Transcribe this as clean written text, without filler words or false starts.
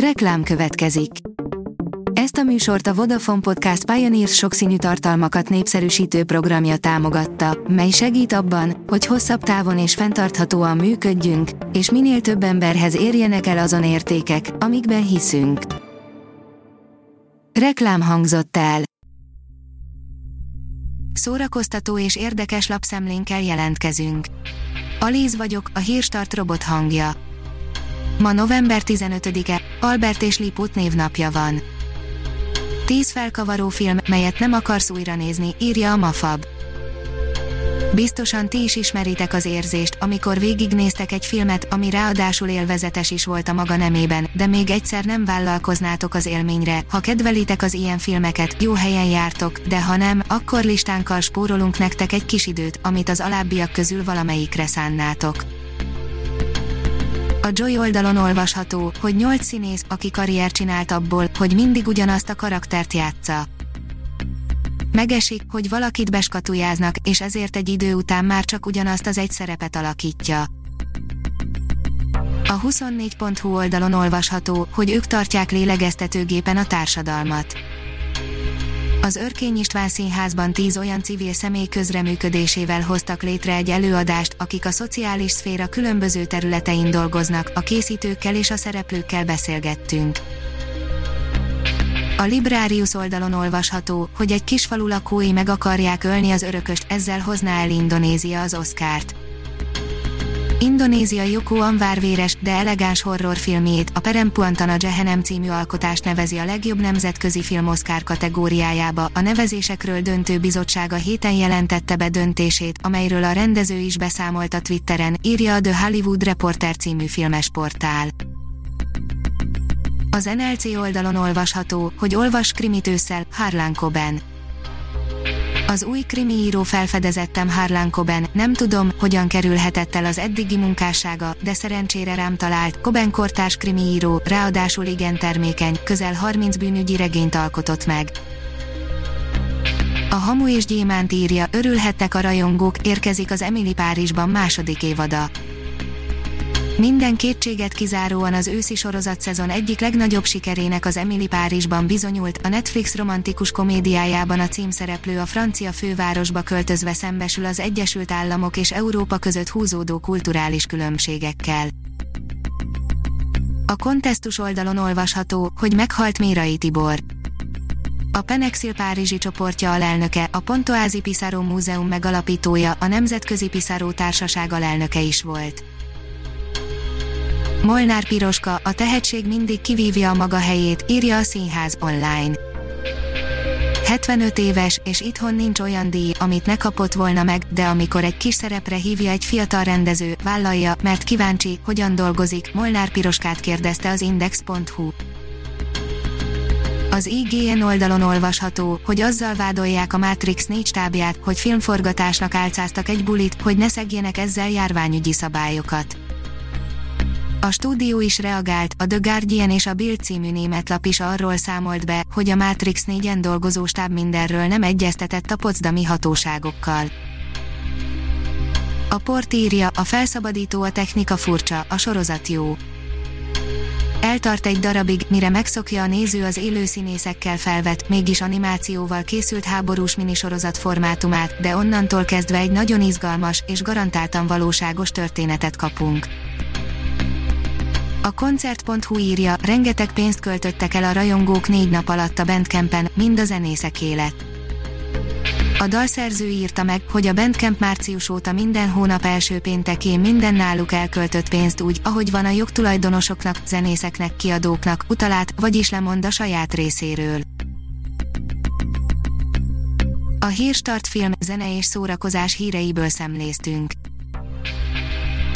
Reklám következik. Ezt a műsort a Vodafone Podcast Pioneers sokszínű tartalmakat népszerűsítő programja támogatta, mely segít abban, hogy hosszabb távon és fenntarthatóan működjünk, és minél több emberhez érjenek el azon értékek, amikben hiszünk. Reklám hangzott el. Szórakoztató és érdekes lapszemlénkkel jelentkezünk. Alíz vagyok, a Hírstart robot hangja. Ma november 15-e, Albert és Lipót névnapja van. 10 felkavaró film, melyet nem akarsz újra nézni, írja a Mafab. Biztosan ti is ismeritek az érzést, amikor végignéztek egy filmet, ami ráadásul élvezetes is volt a maga nemében, de még egyszer nem vállalkoznátok az élményre. Ha kedvelitek az ilyen filmeket, jó helyen jártok, de ha nem, akkor listánkkal spórolunk nektek egy kis időt, amit az alábbiak közül valamelyikre szánnátok. A Joy oldalon olvasható, hogy 8 színész, aki karrier csinált abból, hogy mindig ugyanazt a karaktert játsza. Megesik, hogy valakit beskatujáznak, és ezért egy idő után már csak ugyanazt az egy szerepet alakítja. A 24.hu oldalon olvasható, hogy ők tartják lélegeztetőgépen a társadalmat. Az Örkény István színházban 10 olyan civil személy közreműködésével hoztak létre egy előadást, akik a szociális szféra különböző területein dolgoznak, a készítőkkel és a szereplőkkel beszélgettünk. A Librarius oldalon olvasható, hogy egy kisfalu lakói meg akarják ölni az örököst, ezzel hozná el Indonézia az Oscárt. Indonézia Joko Anwar véres, de elegáns horrorfilmjét, a Perempuan Tanah Jahanam című alkotást nevezi a legjobb nemzetközi film Oscar kategóriájába. A nevezésekről döntő bizottsága héten jelentette be döntését, amelyről a rendező is beszámolt a Twitteren, írja a The Hollywood Reporter című filmes portál. Az NLC oldalon olvasható, hogy olvas krimit ősszel, Harlan Coben. Az új krimi író felfedezettem Harlan Coben, nem tudom, hogyan kerülhetett el az eddigi munkássága, de szerencsére rám talált. Coben kortárs krimi író, ráadásul igen termékeny, közel 30 bűnügyi regényt alkotott meg. A Hamu és Gyémánt írja, örülhettek a rajongók, érkezik az Emily Párizsban második évada. Minden kétséget kizáróan az őszi sorozatszezon egyik legnagyobb sikerének az Emily Párizsban bizonyult, a Netflix romantikus komédiájában a címszereplő a francia fővárosba költözve szembesül az Egyesült Államok és Európa között húzódó kulturális különbségekkel. A Kontesztus oldalon olvasható, hogy meghalt Mérai Tibor. A Penexil Párizsi csoportja alelnöke, a Pontoázi Piszáró Múzeum megalapítója, a Nemzetközi Piszáró Társaság alelnöke is volt. Molnár Piroska, a tehetség mindig kivívja a maga helyét, írja a Színház online. 75 éves, és itthon nincs olyan díj, amit ne kapott volna meg, de amikor egy kis szerepre hívja egy fiatal rendező, vállalja, mert kíváncsi, hogyan dolgozik. Molnár Piroskát kérdezte az Index.hu. Az IGN oldalon olvasható, hogy azzal vádolják a Matrix 4 stábját, hogy filmforgatásnak álcáztak egy bulit, hogy ne szegjenek ezzel járványügyi szabályokat. A stúdió is reagált, a The Guardian és a Bild című német lap is arról számolt be, hogy a Matrix 4-en dolgozó stáb mindenről nem egyeztetett a potsdami hatóságokkal. A Port írja, a felszabadító a technika furcsa, a sorozat jó. Eltart egy darabig, mire megszokja a néző az élő színészekkel felvett, mégis animációval készült háborús minisorozat formátumát, de onnantól kezdve egy nagyon izgalmas és garantáltan valóságos történetet kapunk. A koncert.hu írja, rengeteg pénzt költöttek el a rajongók 4 nap alatt a bandcampen, mind a zenészeké lett. A dalszerző írta meg, hogy a bandcamp március óta minden hónap első péntekén minden náluk elköltött pénzt úgy, ahogy van a jogtulajdonosoknak, zenészeknek, kiadóknak, utalát, vagyis lemond a saját részéről. A Hírstart film, zene és szórakozás híreiből szemléztünk.